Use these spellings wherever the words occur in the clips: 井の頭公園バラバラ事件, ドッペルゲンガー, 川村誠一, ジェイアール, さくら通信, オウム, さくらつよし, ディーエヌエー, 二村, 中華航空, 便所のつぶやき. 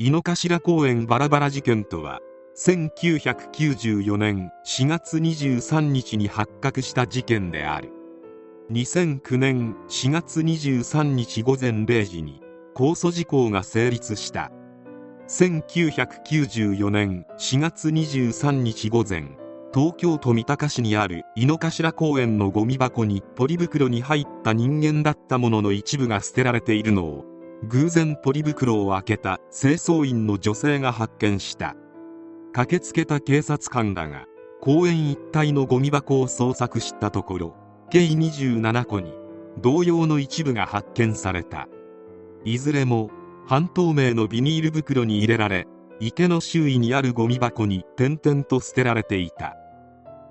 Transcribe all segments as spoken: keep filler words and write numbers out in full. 井の頭公園バラバラ事件とは、せんきゅうひゃくきゅうじゅうよねんしがつにじゅうさんにちに発覚した事件である。にせんきゅうねんしがつにじゅうさんにちごぜんれいじに控訴事項が成立した。せんきゅうひゃくきゅうじゅうよねんしがつにじゅうさんにち午前、東京都三鷹市にある井の頭公園のゴミ箱にポリ袋に入った人間だったものの一部が捨てられているのを、偶然ポリ袋を開けた清掃員の女性が発見した。駆けつけた警察官らが公園一帯のゴミ箱を捜索したところ、計にじゅうななこに同様の一部が発見された。いずれも半透明のビニール袋に入れられ、池の周囲にあるゴミ箱に点々と捨てられていた。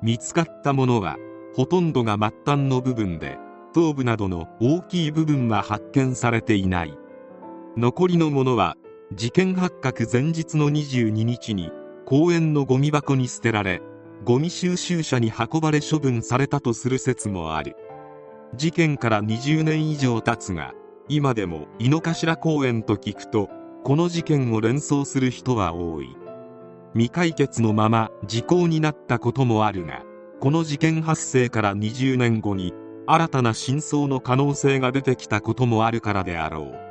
見つかったものはほとんどが末端の部分で、頭部などの大きい部分は発見されていない。残りのものは事件発覚前日のにじゅうににちに公園のゴミ箱に捨てられ、ゴミ収集車に運ばれ処分されたとする説もある。事件からにじゅうねん以上経つが、今でも井の頭公園と聞くとこの事件を連想する人は多い。未解決のまま時効になったこともあるが、この事件発生からにじゅうねんごに新たな真相の可能性が出てきたこともあるからであろう。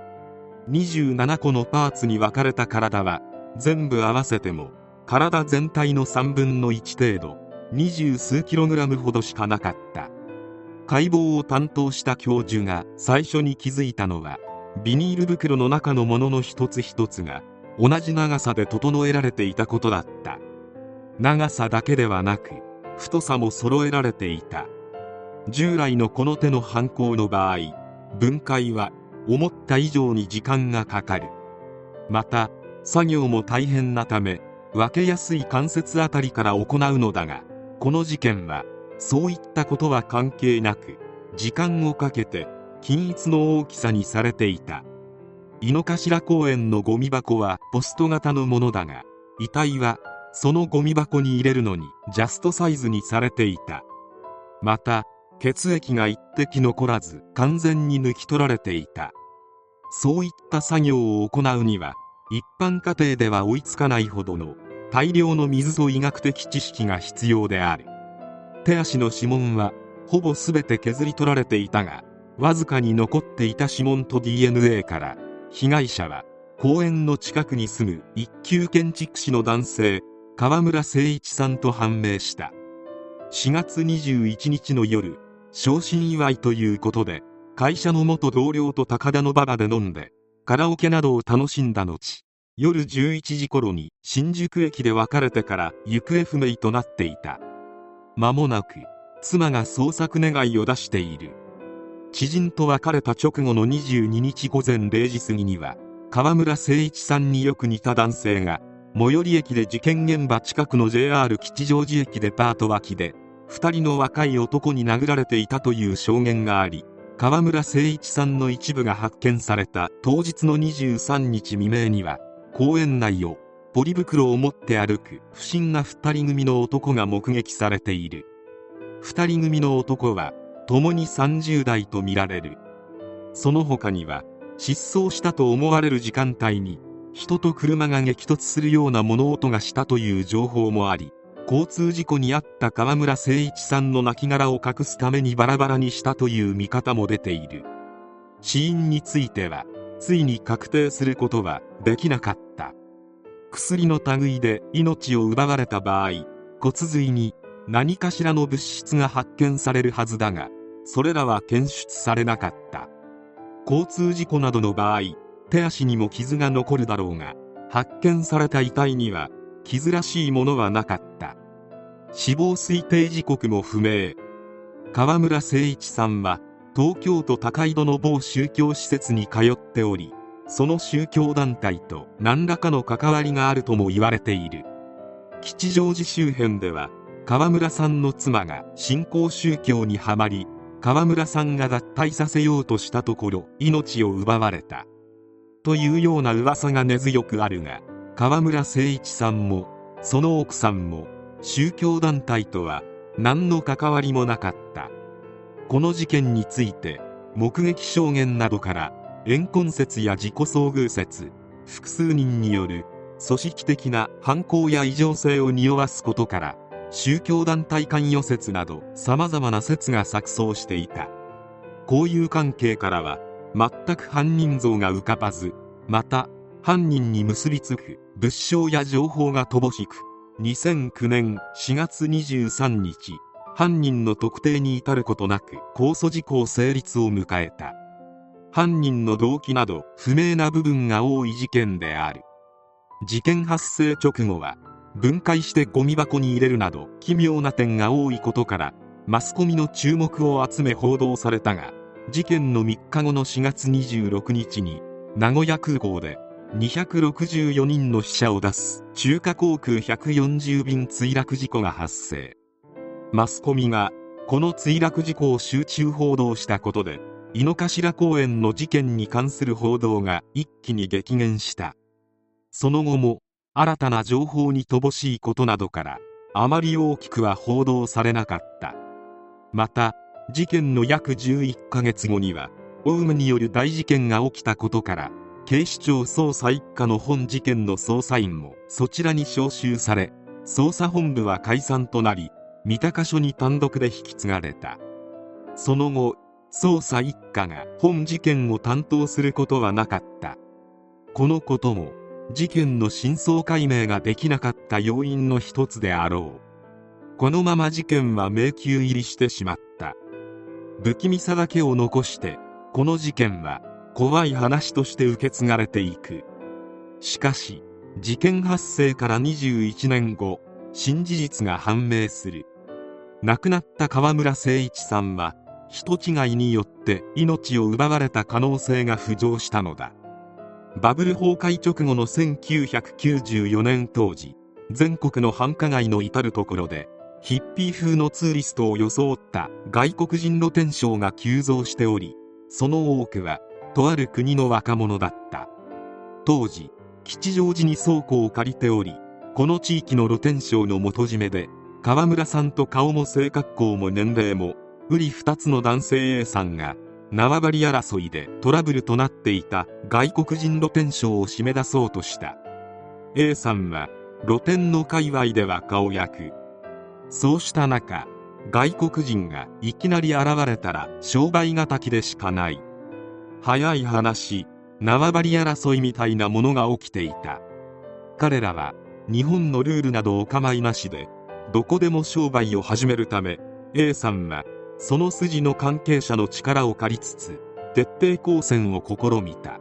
にじゅうななこのパーツに分かれた体は、全部合わせても体全体のさんぶんのいち程度、二十数キログラムほどしかなかった。解剖を担当した教授が最初に気づいたのは、ビニール袋の中のものの一つ一つが同じ長さで整えられていたことだった。長さだけではなく太さも揃えられていた。従来のこの手の犯行の場合、分解は思った以上に時間がかかる。また作業も大変なため、分けやすい関節あたりから行うのだが、この事件はそういったことは関係なく、時間をかけて均一の大きさにされていた。井の頭公園のゴミ箱はポスト型のものだが、遺体はそのゴミ箱に入れるのにジャストサイズにされていた。また血液が一滴残らず完全に抜き取られていた。そういった作業を行うには一般家庭では追いつかないほどの大量の水と医学的知識が必要である。手足の指紋はほぼ全て削り取られていたが、わずかに残っていた指紋と ディーエヌエー から、被害者は公園の近くに住む一級建築士の男性、川村誠一さんと判明した。しがつにじゅういちにちの夜、昇進祝いということで会社の元同僚と高田の馬場で飲んでカラオケなどを楽しんだ後、夜じゅういちじごろに新宿駅で別れてから行方不明となっていた。間もなく妻が捜索願を出している。知人と別れた直後のにじゅうににちごぜんれいじ過ぎには、川村誠一さんによく似た男性が最寄り駅で事件現場近くの ジェイアール 吉祥寺駅デパート脇でふたりの若い男に殴られていたという証言があり、川村誠一さんの一部が発見された当日のにじゅうさんにち未明には、公園内をポリ袋を持って歩く不審なふたり組の男が目撃されている。ふたり組の男は共にさんじゅうだいとみられる。その他には失踪したと思われる時間帯に人と車が激突するような物音がしたという情報もあり、交通事故に遭った川村誠一さんの亡骸を隠すためにバラバラにしたという見方も出ている。死因についてはついに確定することはできなかった。薬の類で命を奪われた場合、骨髄に何かしらの物質が発見されるはずだが、それらは検出されなかった。交通事故などの場合、手足にも傷が残るだろうが、発見された遺体には傷らしいものはなかった。死亡推定時刻も不明。川村誠一さんは東京都高井戸の某宗教施設に通っており、その宗教団体と何らかの関わりがあるとも言われている。吉祥寺周辺では川村さんの妻が新興宗教にはまり、川村さんが脱退させようとしたところ命を奪われたというような噂が根強くあるが、川村誠一さんもその奥さんも宗教団体とは何の関わりもなかった。この事件について目撃証言などから、怨恨説や自己遭遇説、複数人による組織的な犯行や異常性を匂わすことから、宗教団体関与説など様々な説が錯綜していた。交友関係からは全く犯人像が浮かばず、また犯人に結びつく物証や情報が乏しく、にせんきゅうねんしがつにじゅうさんにち、犯人の特定に至ることなく公訴時効成立を迎えた。犯人の動機など不明な部分が多い事件である。事件発生直後は分解してゴミ箱に入れるなど奇妙な点が多いことからマスコミの注目を集め報道されたが、事件のみっかごのしがつにじゅうろくにちに名古屋空港でにひゃくろくじゅうよにんの死者を出す中華航空ひゃくよんじゅうびん墜落事故が発生。マスコミがこの墜落事故を集中報道したことで、井の頭公園の事件に関する報道が一気に激減した。その後も新たな情報に乏しいことなどからあまり大きくは報道されなかった。また事件の約じゅういっかげつごにはオウムによる大事件が起きたことから、警視庁捜査一課の本事件の捜査員もそちらに招集され、捜査本部は解散となり、三鷹署に単独で引き継がれた。その後捜査一課が本事件を担当することはなかった。このことも事件の真相解明ができなかった要因の一つであろう。このまま事件は迷宮入りしてしまった。不気味さだけを残してこの事件は怖い話として受け継がれていく。しかし事件発生からにじゅういちねんご、新事実が判明する。亡くなった川村誠一さんは人違いによって命を奪われた可能性が浮上したのだ。バブル崩壊直後のせんきゅうひゃくきゅうじゅうよねん当時、全国の繁華街の至る所でヒッピー風のツーリストを装った外国人露天商が急増しており、その多くはとある国の若者だった。当時吉祥寺に倉庫を借りており、この地域の露天商の元締めで川村さんと顔も性格好も年齢も瓜二つの男性 A さんが縄張り争いでトラブルとなっていた外国人露天商を締め出そうとした。 A さんは露天の界隈では顔役。そうした中、外国人がいきなり現れたら商売敵でしかない。早い話、縄張り争いみたいなものが起きていた。彼らは日本のルールなどお構いなしでどこでも商売を始めるため、 A さんはその筋の関係者の力を借りつつ徹底抗戦を試みた。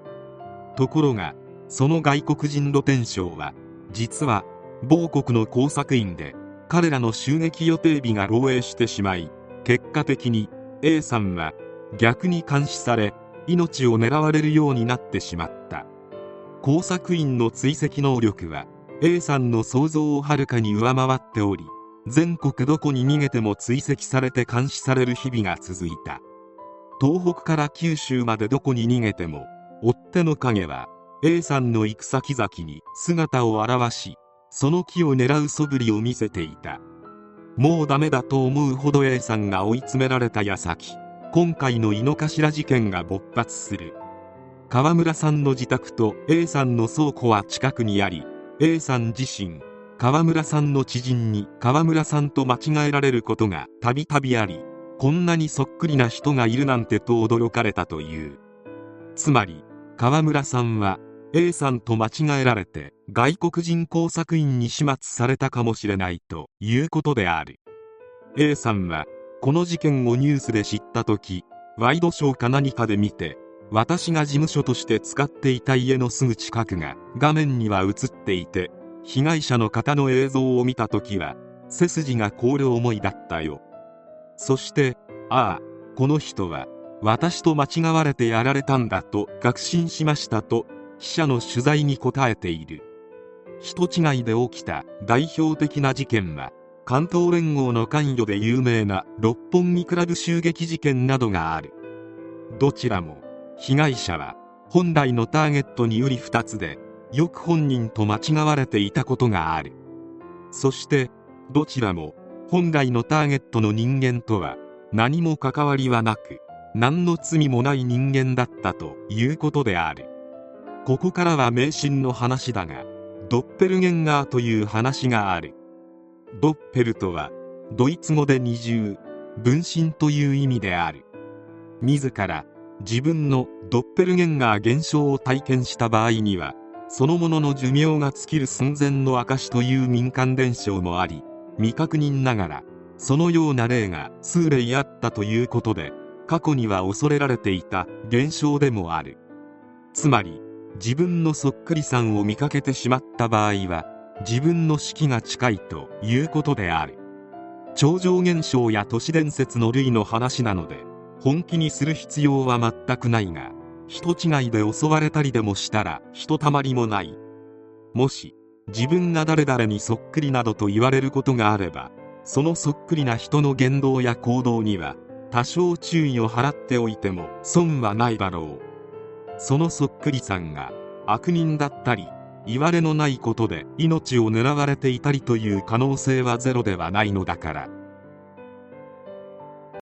ところがその外国人露天商は実は某国の工作員で、彼らの襲撃予定日が漏洩してしまい、結果的に A さんは逆に監視され命を狙われるようになってしまった。工作員の追跡能力は A さんの想像をはるかに上回っており、全国どこに逃げても追跡されて監視される日々が続いた。東北から九州までどこに逃げても追っ手の影は A さんの行く先々に姿を現し、その木を狙う素振りを見せていた。もうダメだと思うほど A さんが追い詰められた矢先、今回の井の頭事件が勃発する。川村さんの自宅と A さんの倉庫は近くにあり、 A さん自身、川村さんの知人に川村さんと間違えられることがたびたびあり、こんなにそっくりな人がいるなんてと驚かれたという。つまり川村さんは A さんと間違えられて外国人工作員に始末されたかもしれないということである。 A さんはこの事件をニュースで知った時、ワイドショーか何かで見て、私が事務所として使っていた家のすぐ近くが画面には映っていて、被害者の方の映像を見た時は背筋が凍る思いだったよ。そしてああこの人は私と間違われてやられたんだと確信しましたと記者の取材に答えている。人違いで起きた代表的な事件は関東連合の関与で有名な六本木クラブ襲撃事件などがある。どちらも被害者は本来のターゲットに瓜二つで、よく本人と間違われていたことがある。そしてどちらも本来のターゲットの人間とは何も関わりはなく、何の罪もない人間だったということである。ここからは迷信の話だが、ドッペルゲンガーという話がある。ドッペルとはドイツ語で二重、分身という意味である。自ら自分のドッペルゲンガー現象を体験した場合には、そのものの寿命が尽きる寸前の証という民間伝承もあり、未確認ながらそのような例が数例あったということで、過去には恐れられていた現象でもある。つまり自分のそっくりさんを見かけてしまった場合は、自分の死期が近いということである。超常現象や都市伝説の類の話なので、本気にする必要は全くないが、人違いで襲われたりでもしたらひとたまりもない。もし自分が誰々にそっくりなどと言われることがあれば、そのそっくりな人の言動や行動には多少注意を払っておいても損はないだろう。そのそっくりさんが悪人だったり、いわれのないことで命を狙われていたりという可能性はゼロではないのだから。